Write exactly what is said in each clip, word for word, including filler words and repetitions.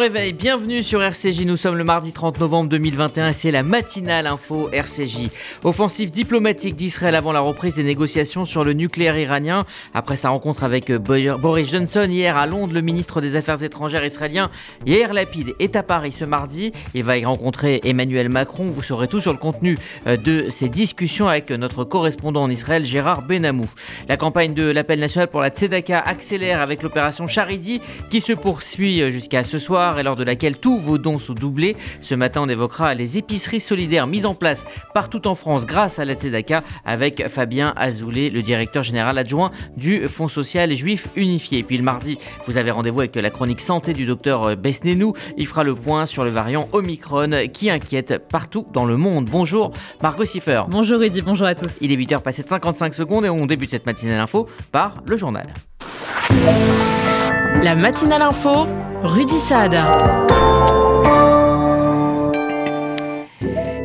réveil, bienvenue sur R C J, nous sommes le mardi trente novembre deux mille vingt et un et c'est la matinale info R C J. Offensive diplomatique d'Israël avant la reprise des négociations sur le nucléaire iranien. Après sa rencontre avec Boris Johnson hier à Londres, le ministre des Affaires étrangères israélien Yair Lapid est à Paris ce mardi. Il va y rencontrer Emmanuel Macron, vous saurez tout sur le contenu de ces discussions avec notre correspondant en Israël Gérard Benhamou. La campagne de l'appel national pour la Tzedaka accélère avec l'opération Charidi qui se poursuit jusqu'à ce soir et lors de laquelle tous vos dons sont doublés. Ce matin, on évoquera les épiceries solidaires mises en place partout en France grâce à la Tzedaka avec Fabien Azoulay, le directeur général adjoint du Fonds Social Juif Unifié. Et puis le mardi, vous avez rendez-vous avec la chronique santé du docteur Besnenou. Il fera le point sur le variant Omicron qui inquiète partout dans le monde. Bonjour Margot Siffer. Bonjour Rudy, bonjour à tous. Il est huit heures passées de cinquante-cinq secondes et on débute cette matinale info par le journal. La matinale info, Rudy Saada.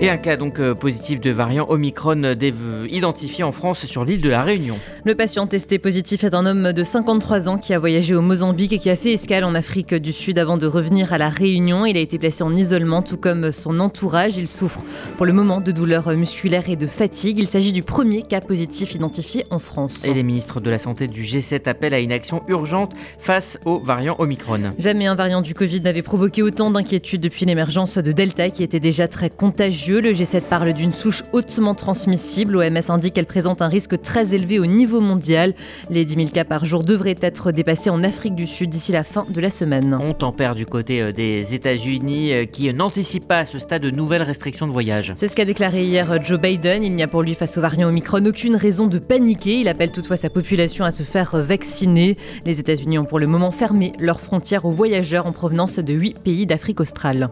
Et un cas donc euh, positif de variant Omicron dév- identifié en France sur l'île de la Réunion. Le patient testé positif est un homme de cinquante-trois ans qui a voyagé au Mozambique et qui a fait escale en Afrique du Sud avant de revenir à la Réunion. Il a été placé en isolement tout comme son entourage. Il souffre pour le moment de douleurs musculaires et de fatigue. Il s'agit du premier cas positif identifié en France. Et les ministres de la Santé du G sept appellent à une action urgente face au variant Omicron. Jamais un variant du Covid n'avait provoqué autant d'inquiétudes depuis l'émergence de Delta qui était déjà très contagieux. Le G sept parle d'une souche hautement transmissible. L'O M S indique qu'elle présente un risque très élevé au niveau mondial. Les dix mille cas par jour devraient être dépassés en Afrique du Sud d'ici la fin de la semaine. On tempère du côté des États-Unis qui n'anticipent pas à ce stade de nouvelles restrictions de voyage. C'est ce qu'a déclaré hier Joe Biden. Il n'y a pour lui face au variant Omicron aucune raison de paniquer. Il appelle toutefois sa population à se faire vacciner. Les États-Unis ont pour le moment fermé leurs frontières aux voyageurs en provenance de huit pays d'Afrique australe.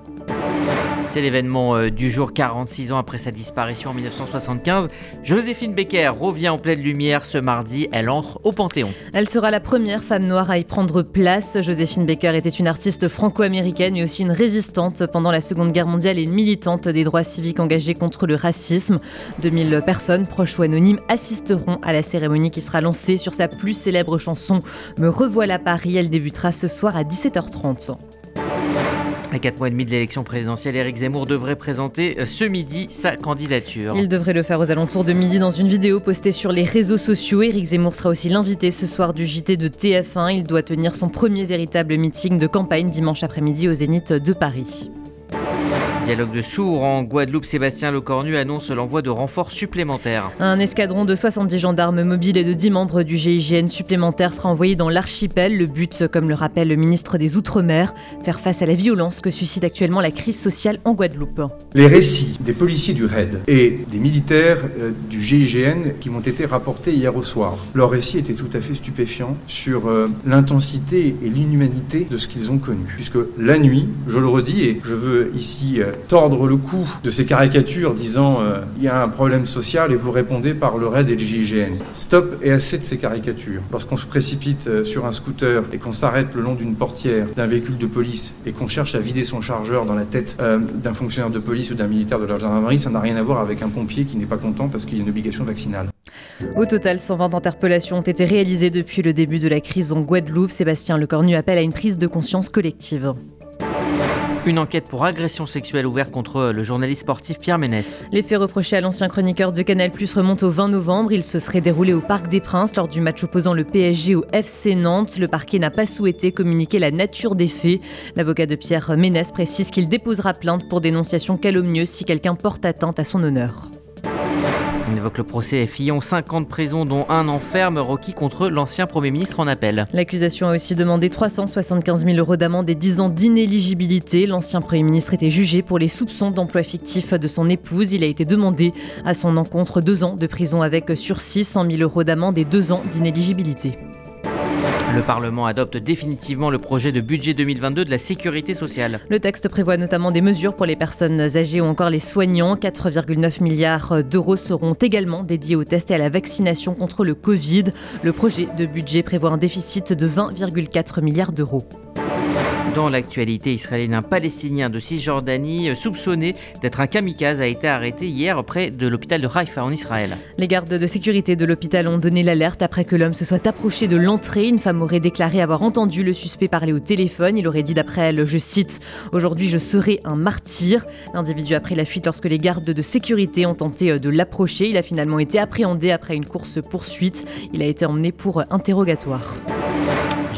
C'est l'événement du jour, quarante-six ans après sa disparition en dix-neuf cent soixante-quinze. Joséphine Baker revient en pleine lumière ce mardi. Elle entre au Panthéon. Elle sera la première femme noire à y prendre place. Joséphine Baker était une artiste franco-américaine, mais aussi une résistante pendant la Seconde Guerre mondiale et une militante des droits civiques engagée contre le racisme. deux mille personnes, proches ou anonymes, assisteront à la cérémonie qui sera lancée sur sa plus célèbre chanson « Me revoilà Paris ». Elle débutera ce soir à dix-sept heures trente. À quatre mois et demi de l'élection présidentielle, Éric Zemmour devrait présenter ce midi sa candidature. Il devrait le faire aux alentours de midi dans une vidéo postée sur les réseaux sociaux. Éric Zemmour sera aussi l'invité ce soir du J T de T F un. Il doit tenir son premier véritable meeting de campagne dimanche après-midi au Zénith de Paris. Dialogue de sourds en Guadeloupe, Sébastien Lecornu annonce l'envoi de renforts supplémentaires. Un escadron de soixante-dix gendarmes mobiles et de dix membres du G I G N supplémentaires sera envoyé dans l'archipel. Le but, comme le rappelle le ministre des Outre-mer, faire face à la violence que suscite actuellement la crise sociale en Guadeloupe. Les récits des policiers du RAID et des militaires du G I G N qui m'ont été rapportés hier au soir. Leurs récits étaient tout à fait stupéfiants sur l'intensité et l'inhumanité de ce qu'ils ont connu. Puisque la nuit, je le redis et je veux ici tordre le cou de ces caricatures disant euh, « il y a un problème social » et vous répondez par le RAID et le G I G N. Stop et assez de ces caricatures. Lorsqu'on se précipite sur un scooter et qu'on s'arrête le long d'une portière d'un véhicule de police et qu'on cherche à vider son chargeur dans la tête euh, d'un fonctionnaire de police ou d'un militaire de la gendarmerie, ça n'a rien à voir avec un pompier qui n'est pas content parce qu'il y a une obligation vaccinale. Au total, cent vingt interpellations ont été réalisées depuis le début de la crise en Guadeloupe. Sébastien Lecornu appelle à une prise de conscience collective. Une enquête pour agression sexuelle ouverte contre le journaliste sportif Pierre Ménès. Les faits reprochés à l'ancien chroniqueur de Canal plus, remontent au vingt novembre. Ils se seraient déroulés au Parc des Princes lors du match opposant le P S G au F C Nantes. Le parquet n'a pas souhaité communiquer la nature des faits. L'avocat de Pierre Ménès précise qu'il déposera plainte pour dénonciation calomnieuse si quelqu'un porte atteinte à son honneur. On évoque le procès Fillon, cinq ans de prison dont un an ferme requis contre l'ancien Premier ministre en appel. L'accusation a aussi demandé trois cent soixante-quinze mille euros d'amende et dix ans d'inéligibilité. L'ancien Premier ministre était jugé pour les soupçons d'emploi fictif de son épouse. Il a été demandé à son encontre deux ans de prison avec sursis, cent mille euros d'amende et deux ans d'inéligibilité. Le Parlement adopte définitivement le projet de budget deux mille vingt-deux de la Sécurité sociale. Le texte prévoit notamment des mesures pour les personnes âgées ou encore les soignants. quatre virgule neuf milliards d'euros seront également dédiés aux tests et à la vaccination contre le Covid. Le projet de budget prévoit un déficit de vingt virgule quatre milliards d'euros. Dans l'actualité israélienne, un Palestinien de Cisjordanie soupçonné d'être un kamikaze a été arrêté hier près de l'hôpital de Haïfa en Israël. Les gardes de sécurité de l'hôpital ont donné l'alerte après que l'homme se soit approché de l'entrée. Une femme aurait déclaré avoir entendu le suspect parler au téléphone. Il aurait dit d'après elle, je cite, « Aujourd'hui je serai un martyr ». L'individu a pris la fuite lorsque les gardes de sécurité ont tenté de l'approcher. Il a finalement été appréhendé après une course-poursuite. Il a été emmené pour interrogatoire.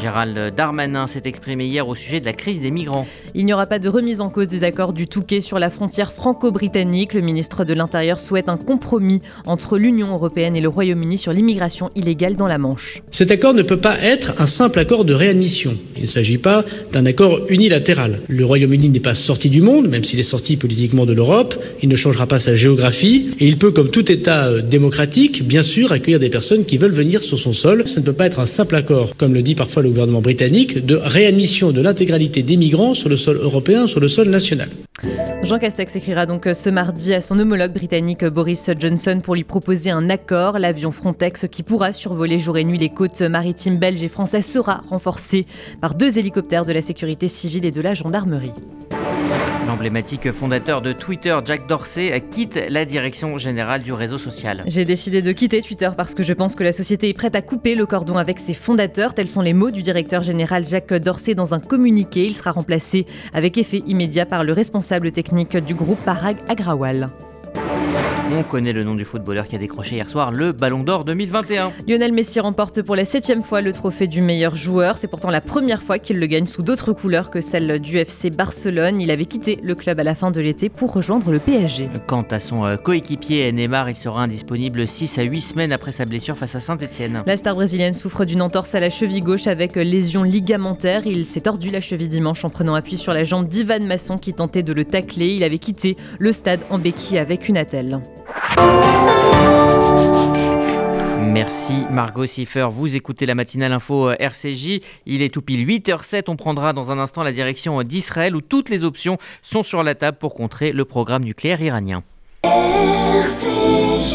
Gérald Darmanin s'est exprimé hier au sujet de la crise des migrants. Il n'y aura pas de remise en cause des accords du Touquet sur la frontière franco-britannique. Le ministre de l'Intérieur souhaite un compromis entre l'Union européenne et le Royaume-Uni sur l'immigration illégale dans la Manche. Cet accord ne peut pas être un simple accord de réadmission. Il ne s'agit pas d'un accord unilatéral. Le Royaume-Uni n'est pas sorti du monde, même s'il est sorti politiquement de l'Europe. Il ne changera pas sa géographie. Et il peut, comme tout État démocratique, bien sûr, accueillir des personnes qui veulent venir sur son sol. Ça ne peut pas être un simple accord, comme le dit parfois le gouvernement britannique, de réadmission de l'intégralité des migrants sur le sol européen, sur le sol national. Jean Castex écrira donc ce mardi à son homologue britannique Boris Johnson pour lui proposer un accord. L'avion Frontex qui pourra survoler jour et nuit les côtes maritimes belges et françaises sera renforcé par deux hélicoptères de la sécurité civile et de la gendarmerie. L'emblématique fondateur de Twitter, Jack Dorsey, quitte la direction générale du réseau social. J'ai décidé de quitter Twitter parce que je pense que la société est prête à couper le cordon avec ses fondateurs. Tels sont les mots du directeur général Jack Dorsey dans un communiqué. Il sera remplacé avec effet immédiat par le responsable technique du groupe Parag Agrawal. On connaît le nom du footballeur qui a décroché hier soir le Ballon d'Or deux mille vingt et un. Lionel Messi remporte pour la septième fois le trophée du meilleur joueur. C'est pourtant la première fois qu'il le gagne sous d'autres couleurs que celle du F C Barcelone. Il avait quitté le club à la fin de l'été pour rejoindre le P S G. Quant à son coéquipier Neymar, il sera indisponible six à huit semaines après sa blessure face à Saint-Etienne. La star brésilienne souffre d'une entorse à la cheville gauche avec lésion ligamentaire. Il s'est tordu la cheville dimanche en prenant appui sur la jambe d'Ivan Masson qui tentait de le tacler. Il avait quitté le stade en béquille avec une attelle. Merci Margot Siffer, vous écoutez la matinale info R C J, il est tout pile huit heures zéro sept, on prendra dans un instant la direction d'Israël où toutes les options sont sur la table pour contrer le programme nucléaire iranien. R C J.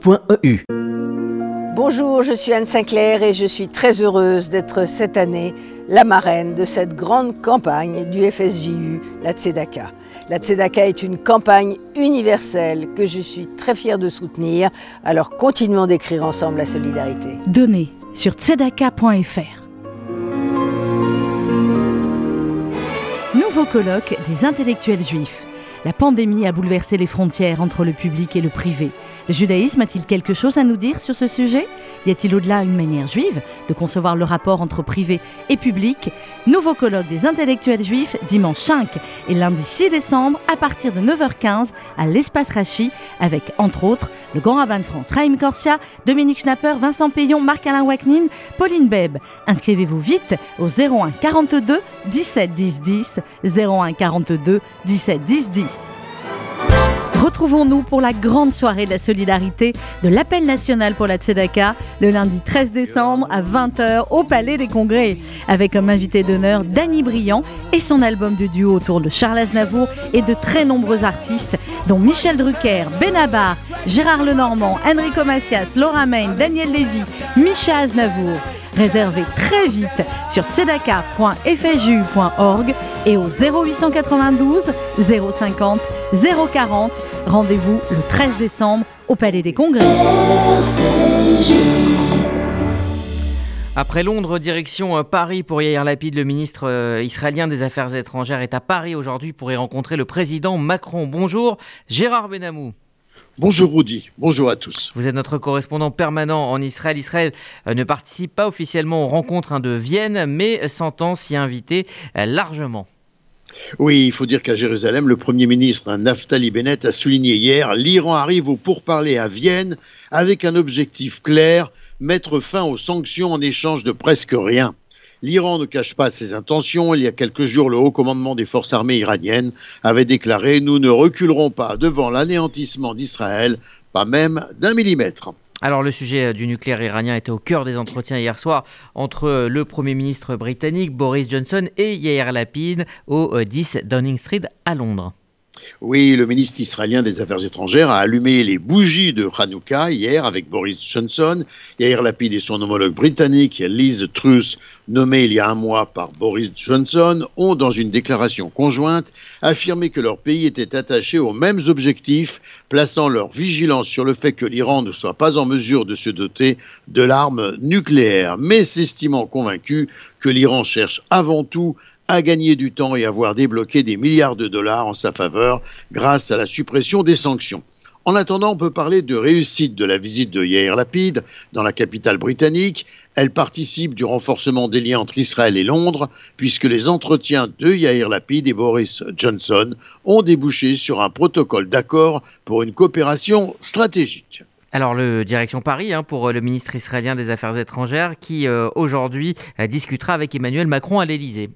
point com. Bonjour, je suis Anne Sinclair et je suis très heureuse d'être cette année la marraine de cette grande campagne du F S J U, la Tzedaka. La Tzedaka est une campagne universelle que je suis très fière de soutenir, alors continuons d'écrire ensemble la solidarité. Donnez sur tzedaka point f r. Nouveau colloque des intellectuels juifs. La pandémie a bouleversé les frontières entre le public et le privé. Le judaïsme a-t-il quelque chose à nous dire sur ce sujet ? Y a-t-il au-delà une manière juive de concevoir le rapport entre privé et public ? Nouveau colloque des intellectuels juifs, dimanche cinq et lundi six décembre à partir de neuf heures quinze à l'Espace Rachi avec, entre autres, le grand rabbin de France Raïm Corsia, Dominique Schnapper, Vincent Payon, Marc-Alain Wacknin, Pauline Beb. Inscrivez-vous vite au zéro un quarante-deux dix-sept dix dix, zéro un quarante-deux dix-sept dix dix. Retrouvons-nous pour la grande soirée de la solidarité de l'appel national pour la Tzedaka le lundi treize décembre à vingt heures au Palais des Congrès avec comme invité d'honneur Dany Briand et son album de duo autour de Charles Aznavour et de très nombreux artistes dont Michel Drucker, Benabar, Gérard Lenormand, Enrico Macias, Laura Main, Daniel Lévy, Micha Aznavour. Réservez très vite sur tzedaka point f s j u point org et au zéro huit cent quatre-vingt-douze zéro cinquante zéro quarante. Rendez-vous le treize décembre au Palais des Congrès. Après Londres, direction Paris pour Yair Lapid, le ministre israélien des Affaires étrangères est à Paris aujourd'hui pour y rencontrer le président Macron. Bonjour Gérard Benhamou. Bonjour Rudy, bonjour à tous. Vous êtes notre correspondant permanent en Israël. Israël ne participe pas officiellement aux rencontres de Vienne, mais s'entend s'y inviter largement. Oui, il faut dire qu'à Jérusalem, le Premier ministre Naftali Bennett a souligné hier « L'Iran arrive au pourparlers à Vienne avec un objectif clair, mettre fin aux sanctions en échange de presque rien ». L'Iran ne cache pas ses intentions. Il y a quelques jours, le haut commandement des forces armées iraniennes avait déclaré « Nous ne reculerons pas devant l'anéantissement d'Israël, pas même d'un millimètre ». Alors le sujet du nucléaire iranien était au cœur des entretiens hier soir entre le Premier ministre britannique Boris Johnson et Yair Lapid au dix Downing Street à Londres. Oui, le ministre israélien des Affaires étrangères a allumé les bougies de Hanouka hier avec Boris Johnson. Yair Lapid et son homologue britannique Liz Truss, nommée il y a un mois par Boris Johnson, ont dans une déclaration conjointe affirmé que leur pays était attaché aux mêmes objectifs, plaçant leur vigilance sur le fait que l'Iran ne soit pas en mesure de se doter de l'arme nucléaire, mais s'estimant convaincu que l'Iran cherche avant tout à gagner du temps et avoir débloqué des milliards de dollars en sa faveur grâce à la suppression des sanctions. En attendant, on peut parler de réussite de la visite de Yair Lapid dans la capitale britannique. Elle participe du renforcement des liens entre Israël et Londres, puisque les entretiens de Yair Lapid et Boris Johnson ont débouché sur un protocole d'accord pour une coopération stratégique. Alors, le direction Paris hein, pour le ministre israélien des Affaires étrangères qui, euh, aujourd'hui, discutera avec Emmanuel Macron à l'Élysée.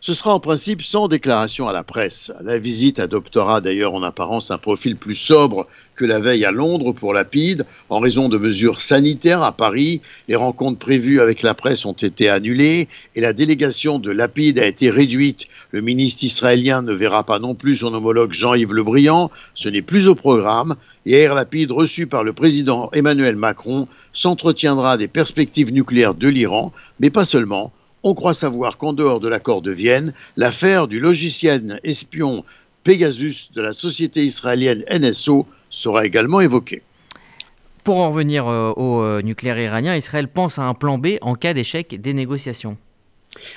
Ce sera en principe sans déclaration à la presse. La visite adoptera d'ailleurs en apparence un profil plus sobre que la veille à Londres pour Lapid. En raison de mesures sanitaires à Paris, les rencontres prévues avec la presse ont été annulées et la délégation de Lapid a été réduite. Le ministre israélien ne verra pas non plus son homologue Jean-Yves Le Briand. Ce n'est plus au programme. Yair Lapid, reçu par le président Emmanuel Macron, s'entretiendra des perspectives nucléaires de l'Iran, mais pas seulement. On croit savoir qu'en dehors de l'accord de Vienne, l'affaire du logiciel espion Pegasus de la société israélienne N S O sera également évoquée. Pour en revenir au nucléaire iranien, Israël pense à un plan B en cas d'échec des négociations.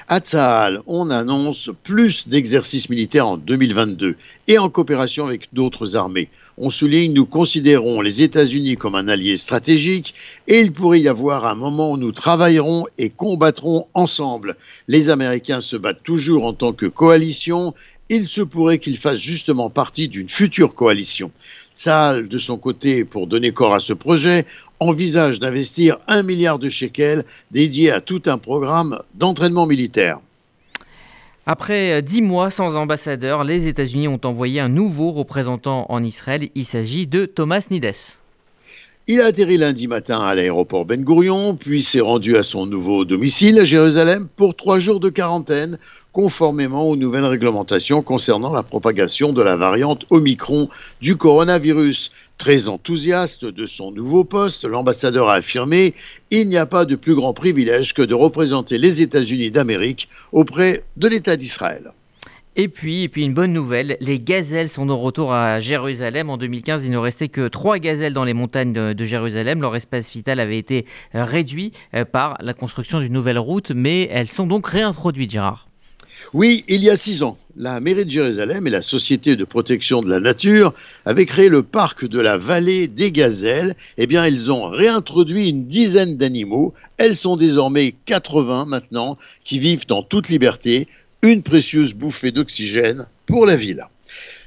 À Tsahal, on annonce plus d'exercices militaires en deux mille vingt-deux et en coopération avec d'autres armées. On souligne, nous considérons les États-Unis comme un allié stratégique et il pourrait y avoir un moment où nous travaillerons et combattrons ensemble. Les Américains se battent toujours en tant que coalition. Il se pourrait qu'ils fassent justement partie d'une future coalition. Tsahal, de son côté, pour donner corps à ce projet, envisage d'investir un milliard de shekels dédié à tout un programme d'entraînement militaire. Après dix mois sans ambassadeur, les États-Unis ont envoyé un nouveau représentant en Israël. Il s'agit de Thomas Nides. Il a atterri lundi matin à l'aéroport Ben Gourion, puis s'est rendu à son nouveau domicile à Jérusalem pour trois jours de quarantaine, conformément aux nouvelles réglementations concernant la propagation de la variante Omicron du coronavirus. Très enthousiaste de son nouveau poste, l'ambassadeur a affirmé « Il n'y a pas de plus grand privilège que de représenter les États-Unis d'Amérique auprès de l'État d'Israël ». Et puis, et puis une bonne nouvelle, les gazelles sont de retour à Jérusalem. En deux mille quinze, il ne restait que trois gazelles dans les montagnes de, de Jérusalem. Leur espace vital avait été réduit par la construction d'une nouvelle route, mais elles sont donc réintroduites, Gérard. Oui, il y a six ans, la mairie de Jérusalem et la Société de protection de la nature avaient créé le parc de la vallée des gazelles. Eh bien, ils ont réintroduit une dizaine d'animaux. Elles sont désormais quatre-vingts maintenant, qui vivent en toute liberté. Une précieuse bouffée d'oxygène pour la ville.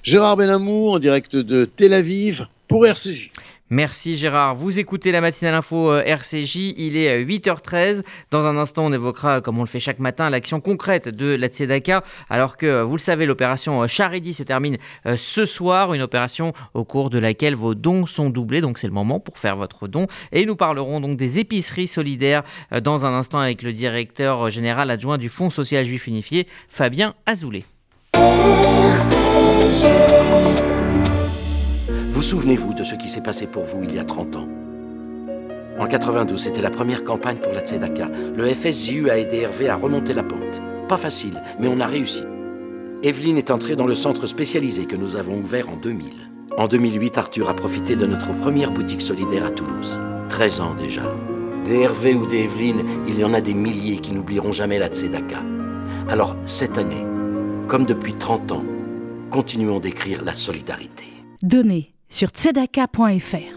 Gérard Benhamou en direct de Tel Aviv pour R C J. Merci Gérard. Vous écoutez la matinale info R C J. Il est huit heures treize. Dans un instant, on évoquera, comme on le fait chaque matin, l'action concrète de la Tzedaka. Alors que, vous le savez, l'opération Charidi se termine ce soir. Une opération au cours de laquelle vos dons sont doublés. Donc c'est le moment pour faire votre don. Et nous parlerons donc des épiceries solidaires dans un instant avec le directeur général adjoint du Fonds Social Juif Unifié, Fabien Azoulay. R C J. Souvenez-vous de ce qui s'est passé pour vous il y a trente ans. En quatre-vingt-douze, c'était la première campagne pour la Tzedaka. Le F S J U a aidé Hervé à remonter la pente. Pas facile, mais on a réussi. Evelyne est entrée dans le centre spécialisé que nous avons ouvert en deux mille. En deux mille huit, Arthur a profité de notre première boutique solidaire à Toulouse. treize ans déjà. Des Hervé ou des Evelyne, il y en a des milliers qui n'oublieront jamais la Tzedaka. Alors, cette année, comme depuis trente ans, continuons d'écrire la solidarité. Donnez sur tzedaka point f r.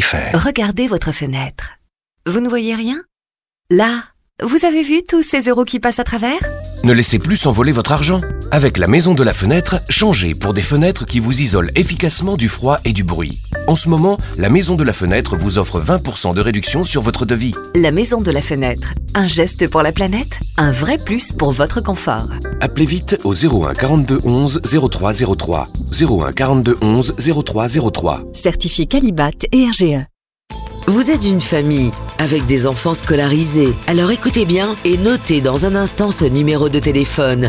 fr. Regardez votre fenêtre. Vous ne voyez rien? Là, vous avez vu tous ces euros qui passent à travers? Ne laissez plus s'envoler votre argent. Avec la Maison de la Fenêtre, changez pour des fenêtres qui vous isolent efficacement du froid et du bruit. En ce moment, la Maison de la Fenêtre vous offre vingt pour cent de réduction sur votre devis. La Maison de la Fenêtre, un geste pour la planète, un vrai plus pour votre confort. Appelez vite au zéro un quarante-deux onze zéro trois zéro trois. zéro un quarante-deux onze zéro trois zéro trois. Certifié Qualibat et R G E. Vous êtes une famille avec des enfants scolarisés. Alors écoutez bien et notez dans un instant ce numéro de téléphone.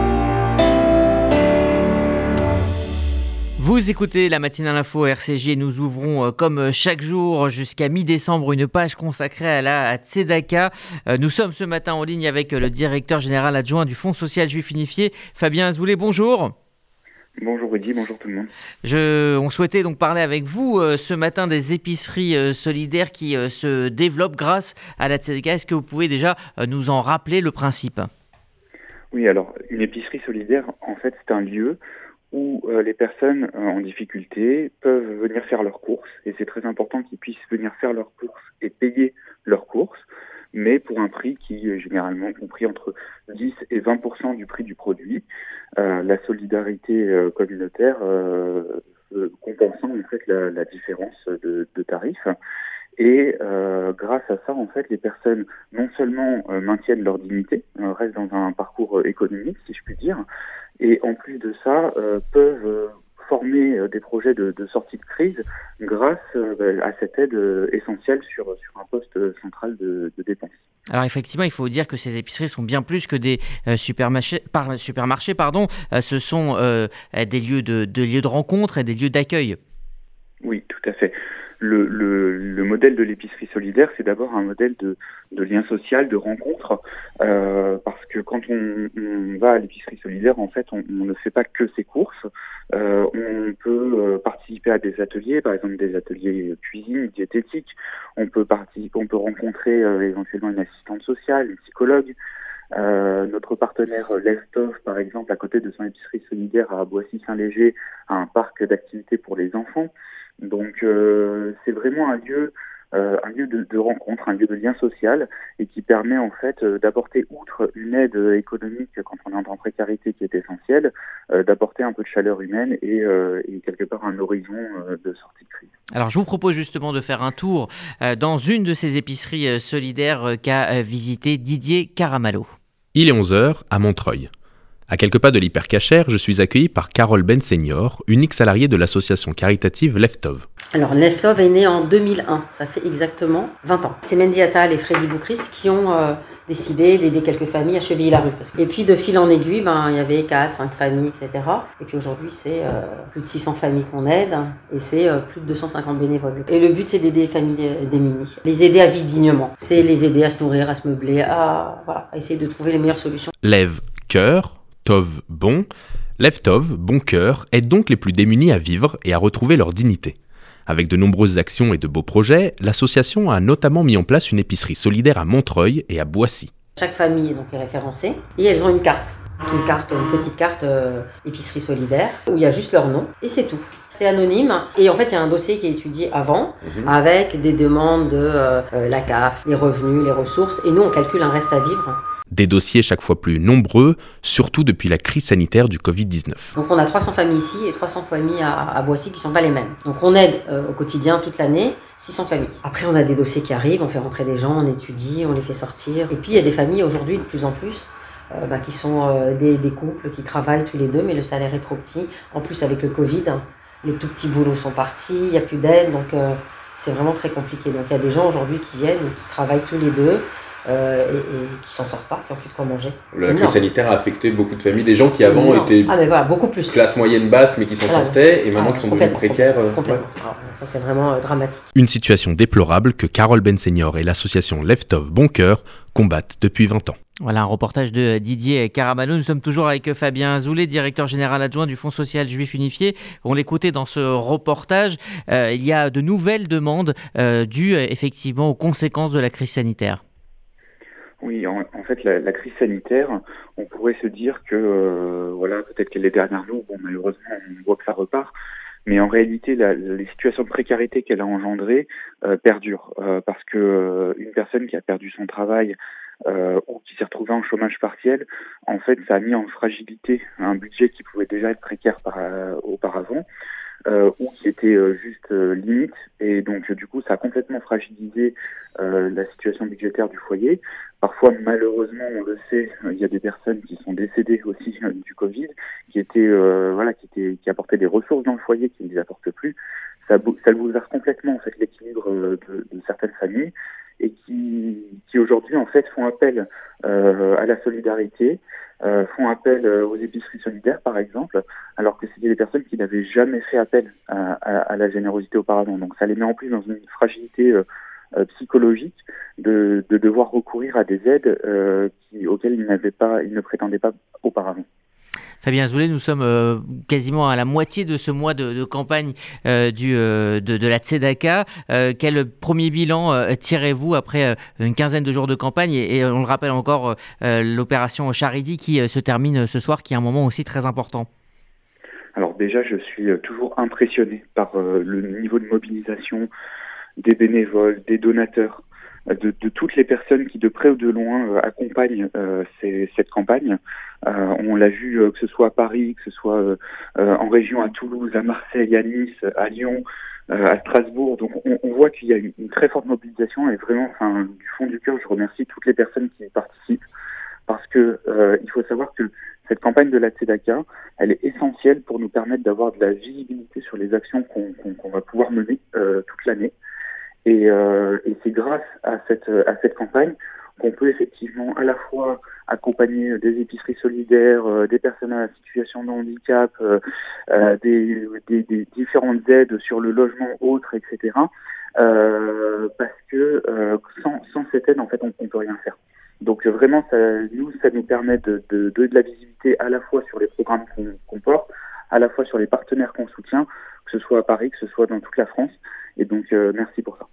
Vous écoutez la matinale info R C J. Nous ouvrons euh, comme chaque jour jusqu'à mi-décembre une page consacrée à la à Tzedaka. Euh, nous sommes ce matin en ligne avec euh, le directeur général adjoint du Fonds Social Juif Unifié, Fabien Azoulay. Bonjour. Bonjour Rudy, bonjour tout le monde. Je, on souhaitait donc parler avec vous euh, ce matin des épiceries euh, solidaires qui euh, se développent grâce à la Tzedaka. Est-ce que vous pouvez déjà euh, nous en rappeler le principe ? Oui, alors une épicerie solidaire, en fait, c'est un lieu où euh, les personnes euh, en difficulté peuvent venir faire leurs courses, et c'est très important qu'ils puissent venir faire leurs courses et payer leurs courses, mais pour un prix qui est généralement compris entre dix et vingt pour cent du prix du produit. Euh, la solidarité euh, communautaire euh, euh, compensant en fait la, la différence de, de tarifs. Et euh, grâce à ça, en fait, les personnes non seulement euh, maintiennent leur dignité, euh, restent dans un parcours économique, si je puis dire, et en plus de ça, euh, peuvent euh, former euh, des projets de, de sortie de crise grâce euh, à cette aide euh, essentielle sur, sur un poste central de, de dépenses. Alors effectivement, il faut dire que ces épiceries sont bien plus que des euh, supermarchés, par, supermarchés pardon, euh, ce sont euh, des lieux de, de lieux de rencontre et des lieux d'accueil. Oui, tout à fait. Le, le, le modèle de l'épicerie solidaire, c'est d'abord un modèle de, de lien social, de rencontre, euh, parce que quand on, on va à l'épicerie solidaire, en fait, on, on ne fait pas que ses courses. Euh, on peut participer à des ateliers, par exemple des ateliers cuisine, diététique. On peut participer, on peut rencontrer euh, éventuellement une assistante sociale, une psychologue. Euh, notre partenaire Leftoff, par exemple, à côté de son épicerie solidaire à Boissy-Saint-Léger, a un parc d'activités pour les enfants. Donc euh, c'est vraiment un lieu, euh, un lieu de, de rencontre, un lieu de lien social et qui permet en fait euh, d'apporter, outre une aide économique quand on est en précarité qui est essentielle, euh, d'apporter un peu de chaleur humaine et, euh, et quelque part un horizon euh, de sortie de crise. Alors je vous propose justement de faire un tour euh, dans une de ces épiceries euh, solidaires euh, qu'a euh, visité Didier Caramalo. Il est onze heures à Montreuil. À quelques pas de l'hypercachère, je suis accueilli par Carole Bensenior, unique salariée de l'association caritative Leftov. Alors Leftov est né en deux mille un, ça fait exactement vingt ans. C'est Mendy Attal et Freddy Boukris qui ont euh, décidé d'aider quelques familles à Chevilly-la-Rue. Et puis de fil en aiguille, ben, il y avait quatre, cinq familles, et cetera. Et puis aujourd'hui, c'est euh, plus de six cents familles qu'on aide et c'est euh, plus de deux cent cinquante bénévoles. Et le but, c'est d'aider les familles démunies, les aider à vivre dignement. C'est les aider à se nourrir, à se meubler, à, voilà, à essayer de trouver les meilleures solutions. Lève, cœur. Tov bon, Leftov, bon cœur, aide donc les plus démunis à vivre et à retrouver leur dignité. Avec de nombreuses actions et de beaux projets, l'association a notamment mis en place une épicerie solidaire à Montreuil et à Boissy. Chaque famille donc, est référencée et elles ont une carte, une, carte, une petite carte euh, épicerie solidaire où il y a juste leur nom et c'est tout. C'est anonyme et en fait il y a un dossier qui est étudié avant mmh. avec des demandes de euh, la C A F, les revenus, les ressources et nous on calcule un reste à vivre. Des dossiers chaque fois plus nombreux, surtout depuis la crise sanitaire du covid dix-neuf. Donc on a trois cents familles ici et trois cents familles à, à Boissy qui ne sont pas les mêmes. Donc on aide euh, au quotidien toute l'année six cents familles. Après on a des dossiers qui arrivent, on fait rentrer des gens, on étudie, on les fait sortir. Et puis il y a des familles aujourd'hui de plus en plus euh, bah, qui sont euh, des, des couples qui travaillent tous les deux mais le salaire est trop petit. En plus avec le Covid, hein, les tout petits boulots sont partis, il n'y a plus d'aide donc euh, c'est vraiment très compliqué. Donc il y a des gens aujourd'hui qui viennent et qui travaillent tous les deux. Euh, et, et qui s'en sortent pas, qui n'ont plus de quoi manger. La non. crise sanitaire a affecté beaucoup de familles, des gens qui avant non. étaient ah, voilà, beaucoup plus. classe moyenne basse mais qui s'en voilà. sortaient et maintenant ah, qui sont devenus précaires. Complètement. Euh, complètement. Ouais. Alors, ça, c'est vraiment euh, dramatique. Une situation déplorable que Carole Benseignior et l'association Leftov Bon Cœur combattent depuis vingt ans. Voilà un reportage de Didier Carabano. Nous sommes toujours avec Fabien Azoulay, directeur général adjoint du Fonds Social Juif Unifié. On l'écoutait dans ce reportage. Euh, il y a de nouvelles demandes euh, dues effectivement aux conséquences de la crise sanitaire. Oui, en, en fait, la, la crise sanitaire, on pourrait se dire que, euh, voilà, peut-être que les dernières jours, bon, malheureusement, on voit que ça repart, mais en réalité, la, les situations de précarité qu'elle a engendrées euh, perdurent, euh, parce que euh, une personne qui a perdu son travail euh, ou qui s'est retrouvée en chômage partiel, en fait, ça a mis en fragilité un budget qui pouvait déjà être précaire par, euh, auparavant. Euh, ou qui était euh, juste euh, limite, et donc euh, du coup ça a complètement fragilisé euh, la situation budgétaire du foyer. Parfois malheureusement on le sait, euh, il y a des personnes qui sont décédées aussi euh, du Covid, qui étaient euh, voilà, qui étaient qui apportaient des ressources dans le foyer qui ne les apportent plus. Ça, ça bouleverse complètement en fait l'équilibre euh, de, de certaines familles et qui, qui aujourd'hui en fait font appel euh, à la solidarité. Euh, font appel euh, aux épiceries solidaires, par exemple, alors que c'était des personnes qui n'avaient jamais fait appel à, à, à la générosité auparavant. Donc ça les met en plus dans une fragilité euh, euh, psychologique de, de devoir recourir à des aides euh, qui, auxquelles ils n'avaient pas, ils ne prétendaient pas auparavant. Fabien Azoulay, nous sommes euh, quasiment à la moitié de ce mois de, de campagne euh, du, euh, de, de la Tzedaka. Euh, quel premier bilan euh, tirez-vous après euh, une quinzaine de jours de campagne et, et on le rappelle encore, euh, l'opération Charidi qui euh, se termine ce soir, qui est un moment aussi très important. Alors déjà, je suis toujours impressionné par euh, le niveau de mobilisation des bénévoles, des donateurs, De, de toutes les personnes qui de près ou de loin accompagnent euh, ces, cette campagne. Euh, on l'a vu euh, que ce soit à Paris, que ce soit euh, euh, en région à Toulouse, à Marseille, à Nice, à Lyon, euh, à Strasbourg. Donc on, on voit qu'il y a une, une très forte mobilisation et vraiment, enfin, du fond du cœur, je remercie toutes les personnes qui participent parce que euh, il faut savoir que cette campagne de la Tzedaka, elle est essentielle pour nous permettre d'avoir de la visibilité sur les actions qu'on, qu'on, qu'on va pouvoir mener euh, toute l'année. Et, euh, et c'est grâce à cette à cette campagne qu'on peut effectivement à la fois accompagner des épiceries solidaires, euh, des personnes à la situation de handicap, euh, euh, des, des, des différentes aides sur le logement autre, et cetera. Euh, parce que euh, sans sans cette aide en fait on, on peut rien faire. Donc vraiment ça nous ça nous permet de de, de, de la visibilité à la fois sur les programmes qu'on, qu'on porte, à la fois sur les partenaires qu'on soutient, que ce soit à Paris, que ce soit dans toute la France. Et donc, euh, merci pour ça.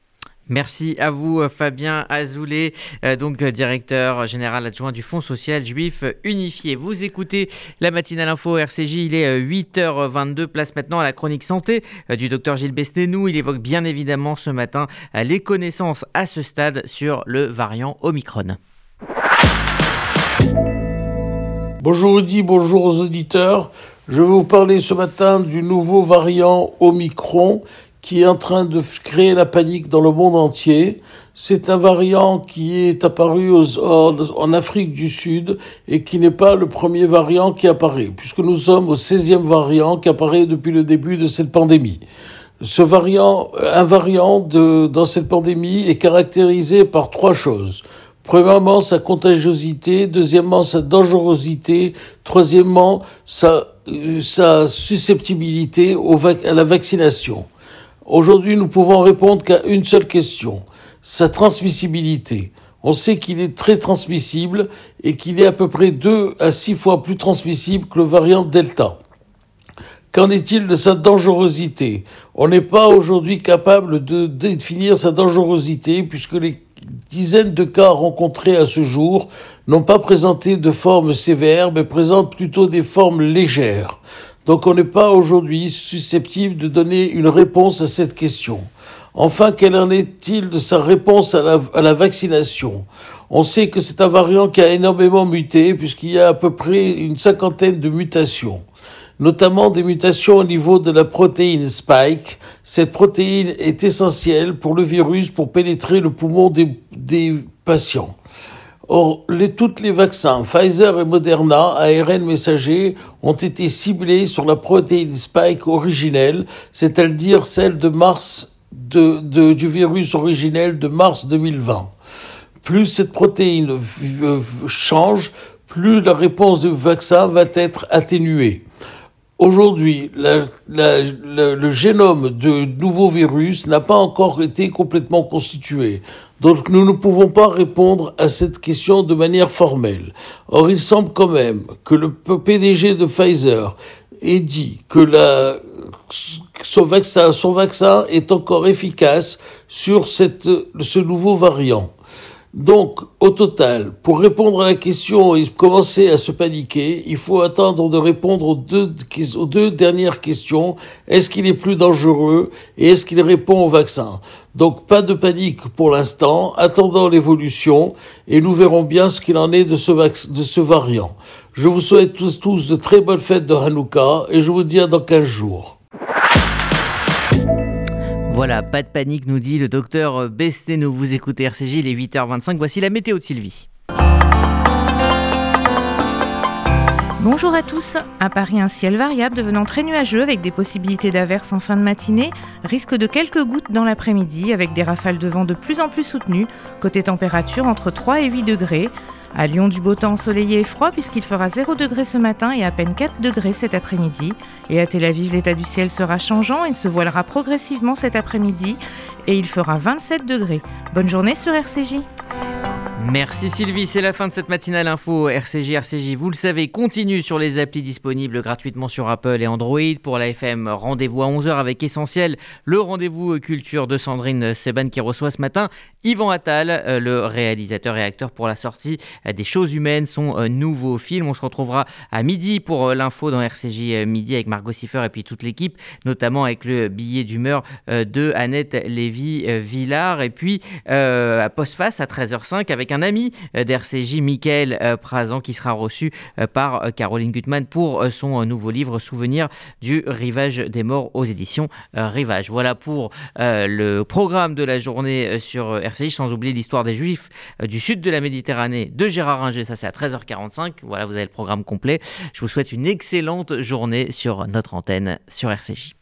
Merci à vous, Fabien Azoulay, euh, donc directeur général adjoint du Fonds Social Juif Unifié. Vous écoutez la matinale info R C J, il est huit heures vingt-deux, place maintenant à la chronique santé euh, du docteur Gilles Besnenou. Il évoque bien évidemment ce matin euh, les connaissances à ce stade sur le variant Omicron. Bonjour Audi, bonjour aux auditeurs. Je vais vous parler ce matin du nouveau variant Omicron qui est en train de créer la panique dans le monde entier. C'est un variant qui est apparu aux, en Afrique du Sud et qui n'est pas le premier variant qui apparaît, puisque nous sommes au seizième variant qui apparaît depuis le début de cette pandémie. Ce variant, un variant de, dans cette pandémie est caractérisé par trois choses. Premièrement, sa contagiosité. Deuxièmement, sa dangerosité. Troisièmement, sa, sa susceptibilité au, à la vaccination. Aujourd'hui, nous pouvons répondre qu'à une seule question, sa transmissibilité. On sait qu'il est très transmissible et qu'il est à peu près deux à six fois plus transmissible que le variant Delta. Qu'en est-il de sa dangerosité ? On n'est pas aujourd'hui capable de définir sa dangerosité puisque les dizaines de cas rencontrés à ce jour n'ont pas présenté de formes sévères mais présentent plutôt des formes légères. Donc on n'est pas aujourd'hui susceptible de donner une réponse à cette question. Enfin, quel en est-il de sa réponse à la, à la vaccination ? On sait que c'est un variant qui a énormément muté, puisqu'il y a à peu près une cinquantaine de mutations, notamment des mutations au niveau de la protéine Spike. Cette protéine est essentielle pour le virus pour pénétrer le poumon des, des patients. Or, les, toutes les vaccins, Pfizer et Moderna, A R N messager, ont été ciblés sur la protéine Spike originelle, c'est-à-dire celle de mars de, de, du virus originel de mars deux mille vingt. Plus cette protéine change, plus la réponse du vaccin va être atténuée. Aujourd'hui, la, la, la, le génome de nouveaux virus n'a pas encore été complètement constitué. Donc nous ne pouvons pas répondre à cette question de manière formelle. Or, il semble quand même que le P D G de Pfizer ait dit que la, son, vaccin, son vaccin est encore efficace sur cette, ce nouveau variant. Donc, au total, pour répondre à la question et commencer à se paniquer, il faut attendre de répondre aux deux, aux deux dernières questions. Est-ce qu'il est plus dangereux et est-ce qu'il répond au vaccin ? Donc, pas de panique pour l'instant, attendons l'évolution et nous verrons bien ce qu'il en est de ce, vac- de ce variant. Je vous souhaite tous, tous de très bonnes fêtes de Hanouka et je vous dis à dans quinze jours. Voilà, pas de panique, nous dit le docteur Besnenou. Vous écoutez R C J, il est huit heures vingt-cinq. Voici la météo de Sylvie. Bonjour à tous. À Paris, un ciel variable devenant très nuageux avec des possibilités d'averses en fin de matinée, risque de quelques gouttes dans l'après-midi avec des rafales de vent de plus en plus soutenues. Côté température, entre trois et huit degrés. À Lyon, du beau temps ensoleillé et froid puisqu'il fera zéro degré ce matin et à peine quatre degrés cet après-midi. Et à Tel Aviv, l'état du ciel sera changeant et se voilera progressivement cet après-midi et il fera vingt-sept degrés. Bonne journée sur R C J. Merci Sylvie, c'est la fin de cette matinale info. R C J, R C J, vous le savez, continue sur les applis disponibles gratuitement sur Apple et Android. Pour la F M, rendez-vous à onze heures avec Essentiel, le rendez-vous culture de Sandrine Seban qui reçoit ce matin Yvan Attal, le réalisateur et acteur pour la sortie des Choses humaines, son nouveau film. On se retrouvera à midi pour l'info dans R C J Midi avec Margot Siffer et puis toute l'équipe, notamment avec le billet d'humeur de Annette Lévy-Villard. Et puis euh, à Postface à treize heures cinq avec un Un ami d'R C J, Mickaël Prazan, qui sera reçu par Caroline Gutmann pour son nouveau livre Souvenir du Rivage des Morts aux éditions Rivage. Voilà pour le programme de la journée sur R C J, sans oublier l'histoire des Juifs du sud de la Méditerranée de Gérard Ringer. Ça, c'est à treize heures quarante-cinq. Voilà, vous avez le programme complet. Je vous souhaite une excellente journée sur notre antenne sur R C J.